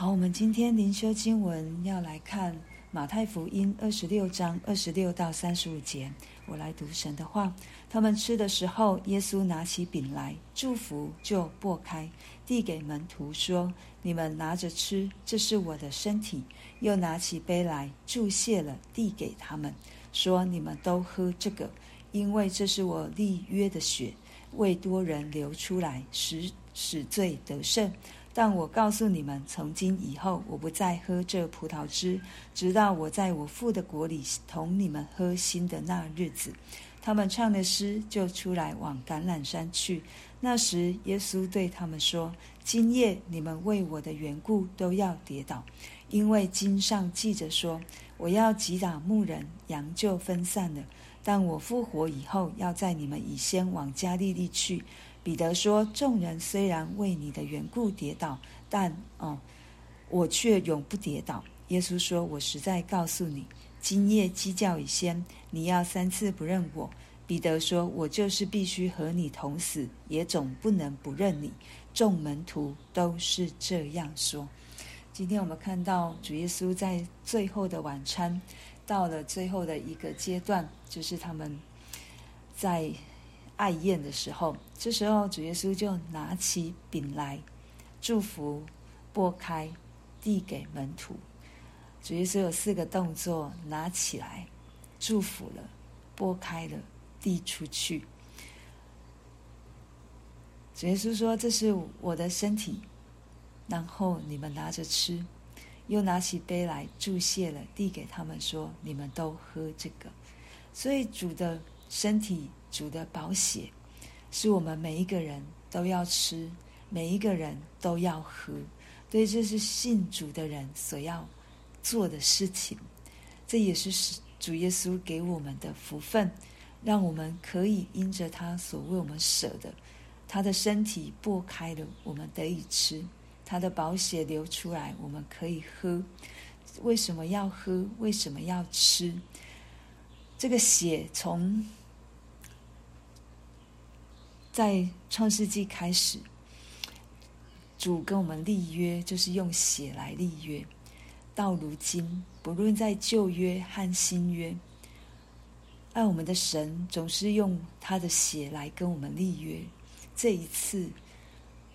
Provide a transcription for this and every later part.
好，我们今天灵修经文要来看马太福音26章26到35节，我来读神的话。他们吃的时候，耶稣拿起饼来，祝福就擘开，递给门徒说：你们拿着吃，这是我的身体。又拿起杯来，祝谢了，递给他们说：你们都喝这个，因为这是我立约的血，为多人流出来，使罪得赦。但我告诉你们，从今以后，我不再喝这葡萄汁，直到我在我父的国里同你们喝新的那日子。他们唱了诗，就出来往橄榄山去。那时耶稣对他们说：今夜你们为我的缘故都要跌倒，因为经上记着说，我要击打牧人，羊就分散了。但我复活以后，要在你们以先往加利利去。彼得说：众人虽然为你的缘故跌倒，但我却永不跌倒。耶稣说：我实在告诉你，今夜鸡叫以先，你要3次不认我。彼得说：我就是必须和你同死，也总不能不认你。众门徒都是这样说。今天我们看到主耶稣在最后的晚餐，到了最后的一个阶段，就是他们在爱宴的时候，这时候主耶稣就拿起饼来，祝福、擘开、递给门徒。主耶稣有4个动作：拿起来、祝福了、擘开了、递出去。主耶稣说：这是我的身体，然后你们拿着吃。又拿起杯来，祝谢了，递给他们说：你们都喝这个。所以主的身体、主的宝血，是我们每一个人都要吃，每一个人都要喝。对，这是信主的人所要做的事情。这也是主耶稣给我们的福分，让我们可以因着他所为我们舍的，他的身体擘开了，我们得以吃。他的宝血流出来，我们可以喝。为什么要喝？为什么要吃？这个血从在创世纪开始，主跟我们立约，就是用血来立约。到如今，不论在旧约和新约，爱我们的神总是用他的血来跟我们立约。这一次，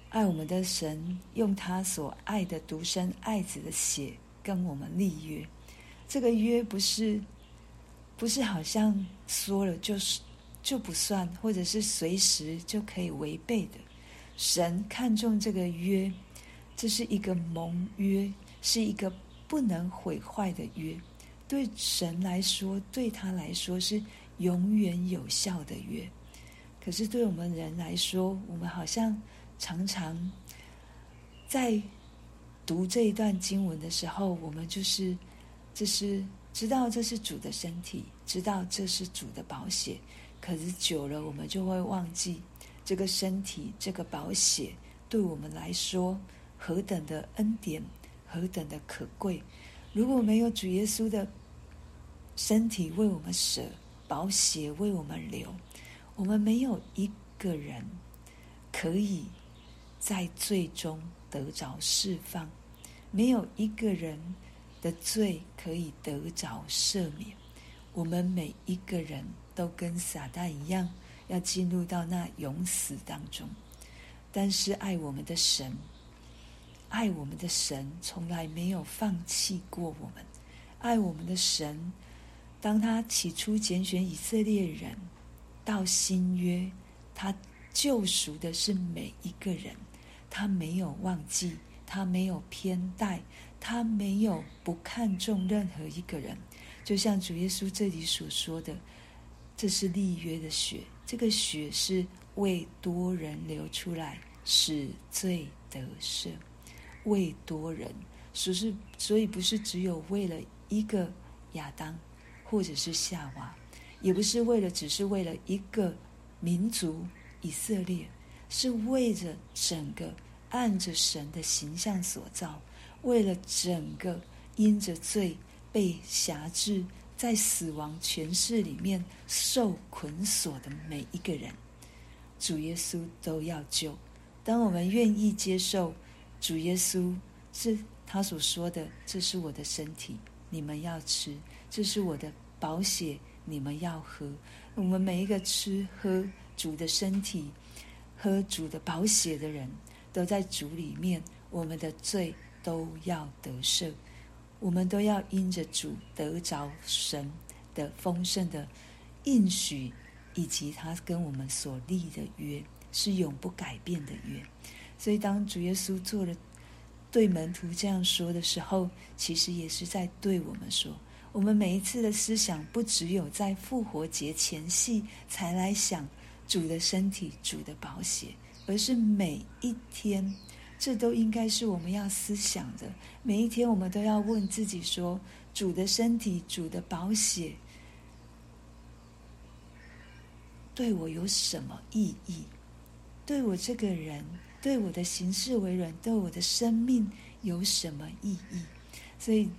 爱我们的神用他所爱的独生爱子的血跟我们立约。这个约不是好像说了就不算，或者是随时就可以违背的。神看重这个约，这是一个盟约，是一个不能毁坏的约。对神来说，对他来说是永远有效的约。可是对我们人来说，我们好像常常在读这一段经文的时候，我们就是知道这是主的身体，知道这是主的宝血。可是久了，我们就会忘记这个身体、这个宝血对我们来说何等的恩典，何等的可贵。如果没有主耶稣的身体为我们舍，宝血为我们流，我们没有一个人可以在罪中得着释放，没有一个人的罪可以得着赦免。我们每一个人都跟撒旦一样，要进入到那永死当中。但是爱我们的神从来没有放弃过我们。爱我们的神，当他起初拣选以色列人到新约，他救赎的是每一个人，他没有忘记，他没有偏待，他没有不看重任何一个人。就像主耶稣这里所说的，这是立约的血，这个血是为多人流出来，使罪得赦。为多人，所以不是只有为了一个亚当或者是夏娃，也不是只是为了一个民族以色列，是为着整个按着神的形象所造，为了整个因着罪被辖制在死亡权势里面受捆锁的每一个人，主耶稣都要救。当我们愿意接受主耶稣是他所说的，这是我的身体，你们要吃，这是我的宝血，你们要喝。我们每一个吃喝主的身体，喝主的宝血的人，都在主里面，我们的罪都要得赦，我们都要因着主得着神的丰盛的应许，以及他跟我们所立的约，是永不改变的约。所以当主耶稣做了对门徒这样说的时候，其实也是在对我们说，我们每一次的思想不只有在复活节前夕才来想主的身体、主的宝血，而是每一天，这都应该是我们要思想的。每一天我们都要问自己说，主的身体、主的宝血对我有什么意义？对我这个人，对我的行事为人，对我的生命有什么意义？所以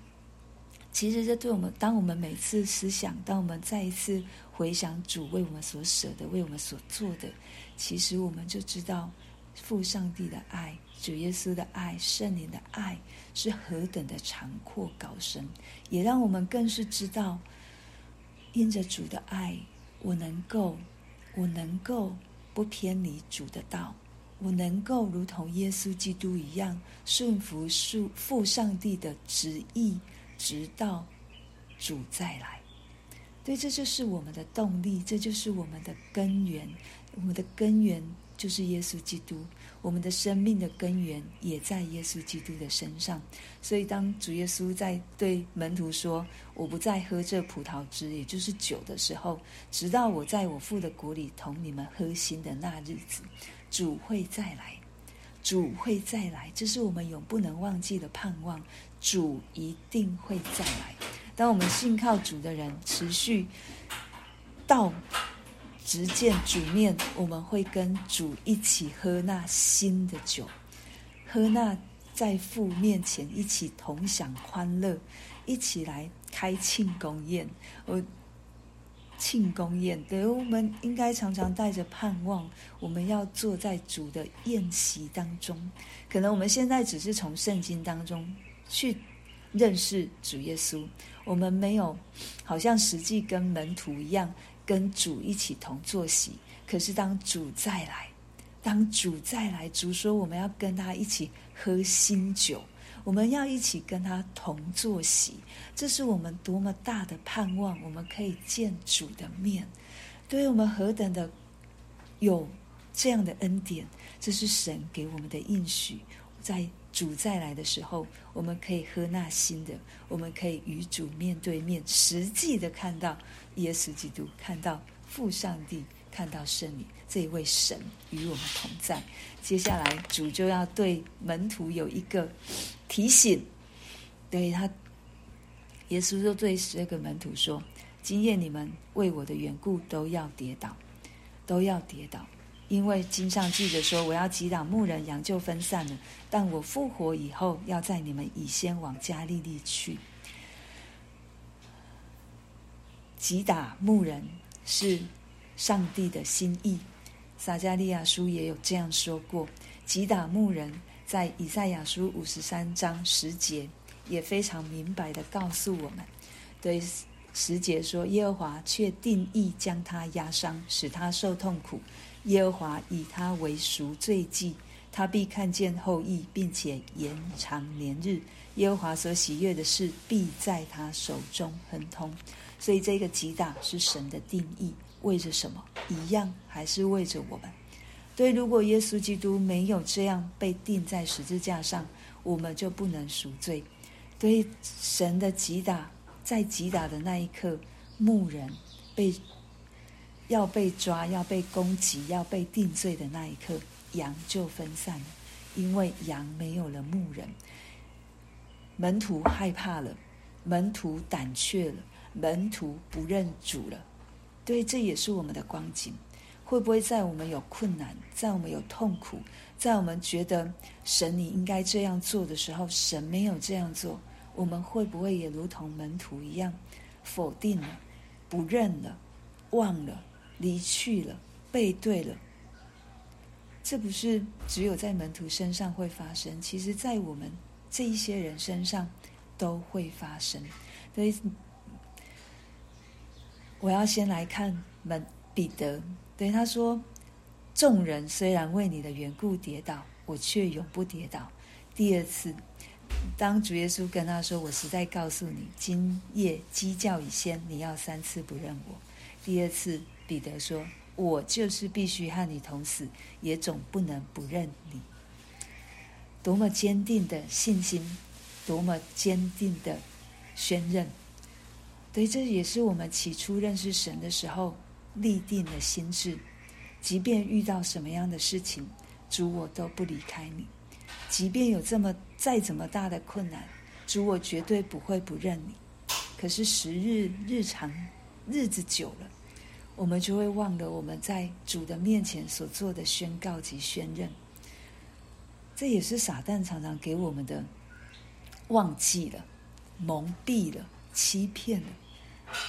其实这对我们，当我们每次思想，当我们再一次回想主为我们所舍的，为我们所做的，其实我们就知道父上帝的爱、主耶稣的爱、圣灵的爱是何等的长阔高深，也让我们更是知道，因着主的爱，我能够不偏离主的道，我能够如同耶稣基督一样顺服父上帝的旨意，直到主再来。对，这就是我们的动力，这就是我们的根源。我们的根源就是耶稣基督，我们的生命的根源也在耶稣基督的身上。所以当主耶稣在对门徒说，我不再喝这葡萄汁，也就是酒的时候，直到我在我父的国里同你们喝新的那日子，主会再来，主会再来，这是我们永不能忘记的盼望，主一定会再来。当我们信靠主的人，持续到直见主面，我们会跟主一起喝那新的酒，喝那在父面前一起同享欢乐，一起来开庆功宴。庆功宴，对，我们应该常常带着盼望，我们要坐在主的宴席当中。可能我们现在只是从圣经当中去认识主耶稣，我们没有好像实际跟门徒一样跟主一起同坐席。可是当主再来，当主再来，主说我们要跟他一起喝新酒，我们要一起跟他同坐席，这是我们多么大的盼望，我们可以见主的面。对，我们何等的有这样的恩典，这是神给我们的应许，在主再来的时候，我们可以喝那新的，我们可以与主面对面，实际的看到耶稣基督，看到父上帝，看到圣灵，这一位神与我们同在。接下来主就要对门徒有一个提醒，对他，耶稣就对12个门徒说，今夜你们为我的缘故都要跌倒，都要跌倒，因为经上记着说，我要击打牧人，羊就分散了，但我复活以后，要在你们以先往加利利去。击打牧人是上帝的心意，撒迦利亚书也有这样说过，击打牧人在以赛亚书53章10节也非常明白的告诉我们。对，10节说，耶和华却定义将他压伤，使他受痛苦，耶和华以他为赎罪祭，他必看见后裔，并且延长年日，耶和华所喜悦的事必在他手中亨通。所以这个击打是神的定义，为着什么？一样还是为着我们。对，如果耶稣基督没有这样被钉在十字架上，我们就不能赎罪。对，神的击打，在击打的那一刻，牧人要被抓，要被攻击，要被定罪的那一刻，羊就分散了，因为羊没有了牧人。门徒害怕了，门徒胆怯了，门徒不认主了。对，这也是我们的光景。会不会在我们有困难，在我们有痛苦，在我们觉得神你应该这样做的时候，神没有这样做，我们会不会也如同门徒一样，否定了，不认了，忘了，离去了，背对了？这不是只有在门徒身上会发生，其实在我们这一些人身上都会发生。所以我要先来看彼得，对他说，众人虽然为你的缘故跌倒，我却永不跌倒。第二次，当主耶稣跟他说，我实在告诉你，今夜鸡叫以先，你要三次不认我。第二次彼得说，我就是必须和你同死，也总不能不认你。多么坚定的信心，多么坚定的宣认。对，这也是我们起初认识神的时候立定的心志，即便遇到什么样的事情，主我都不离开你，即便有再怎么大的困难，主我绝对不会不认你。可是日子久了，我们就会忘了我们在主的面前所做的宣告及宣认。这也是撒旦常常给我们的忘记了、蒙蔽了、欺骗了，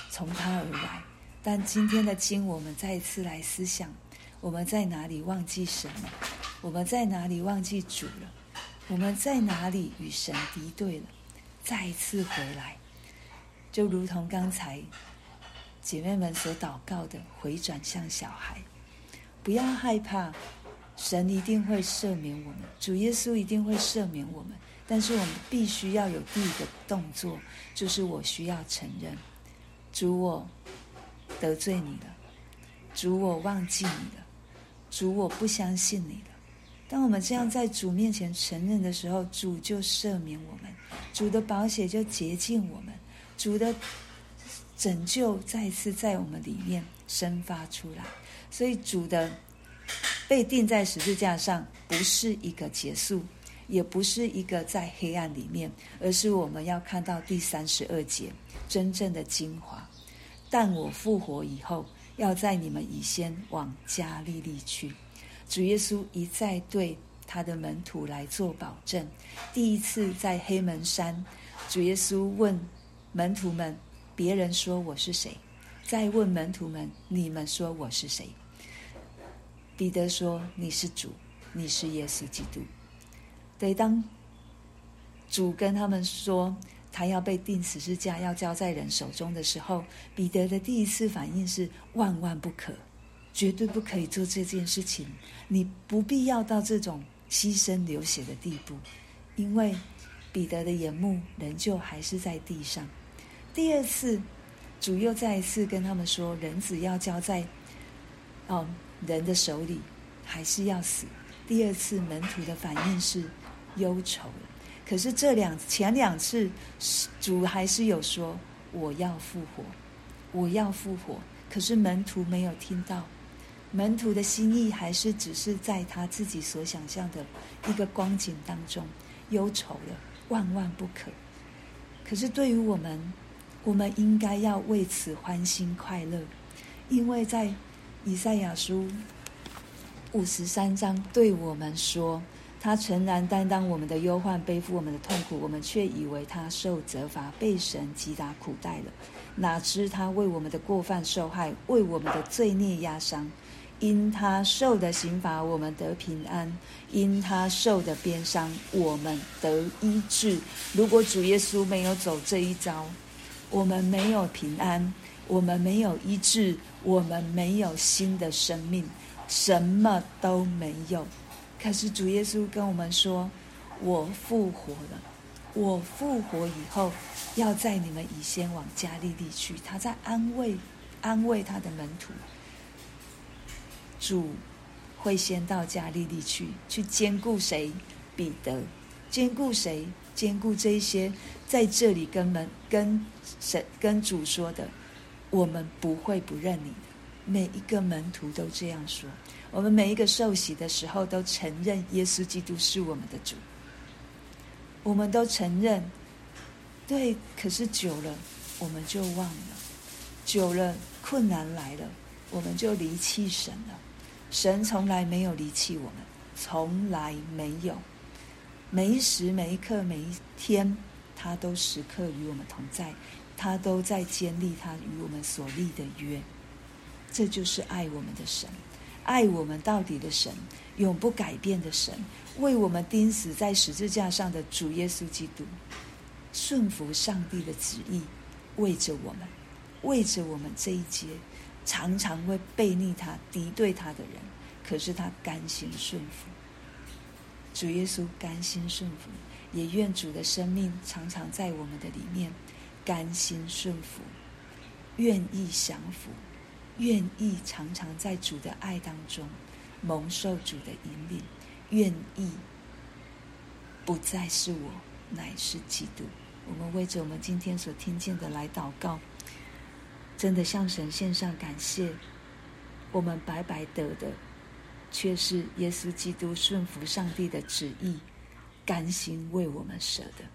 从他而来。但今天的经我们再一次来思想，我们在哪里忘记神了？我们在哪里忘记主了？我们在哪里与神敌对了？再一次回来，就如同刚才姐妹们所祷告的，回转向小孩。不要害怕，神一定会赦免我们，主耶稣一定会赦免我们。但是我们必须要有第一个动作，就是我需要承认，主我得罪你了，主我忘记你了，主我不相信你了。当我们这样在主面前承认的时候，主就赦免我们，主的宝血就洁净我们，主的拯救再次在我们里面生发出来。所以主的被钉在十字架上不是一个结束，也不是一个在黑暗里面，而是我们要看到第32节真正的精华。但我复活以后，要在你们以先往加利利去。主耶稣一再对他的门徒来做保证。第一次在黑门山，主耶稣问门徒们，别人说我是谁？再问门徒们，你们说我是谁？彼得说，你是主，你是耶稣基督。对，当主跟他们说他要被钉十字架，要交在人手中的时候，彼得的第一次反应是万万不可，绝对不可以做这件事情，你不必要到这种牺牲流血的地步。因为彼得的眼目仍旧还是在地上。第二次主又再一次跟他们说，人子要交在人的手里，还是要死。第二次门徒的反应是忧愁了，可是前两次主还是有说，我要复活，我要复活。可是门徒没有听到，门徒的心意还是只是在他自己所想象的一个光景当中，忧愁了，万万不可。可是对于我们应该要为此欢欣快乐，因为在以赛亚书53章对我们说，他诚然担当我们的忧患，背负我们的痛苦，我们却以为他受责罚，被神击打苦待了。哪知他为我们的过犯受害，为我们的罪孽压伤。因他受的刑罚，我们得平安；因他受的鞭伤，我们得医治。如果主耶稣没有走这一招，我们没有平安，我们没有医治，我们没有新的生命，什么都没有。可是主耶稣跟我们说，我复活了，我复活以后，要在你们以先往加利利去。他在安慰他的门徒，主会先到加利利去兼顾谁？彼得。兼顾谁？兼顾这些在这里跟主说的，我们不会不认你的。每一个门徒都这样说，我们每一个受洗的时候都承认耶稣基督是我们的主，我们都承认。对，可是久了我们就忘了，久了困难来了，我们就离弃神了。神从来没有离弃我们，从来没有，每一时每一刻每一天，他都时刻与我们同在，他都在坚立他与我们所立的约。这就是爱我们的神。爱我们到底的神，永不改变的神，为我们钉死在十字架上的主耶稣基督，顺服上帝的旨意，为着我们这一节常常会悖逆他、敌对他的人，可是他甘心顺服。主耶稣甘心顺服，也愿主的生命常常在我们的里面甘心顺服，愿意降服，愿意常常在主的爱当中蒙受主的引领，愿意不再是我，乃是基督。我们为着我们今天所听见的来祷告，真的向神献上感谢。我们白白得的却是耶稣基督顺服上帝的旨意，甘心为我们舍的。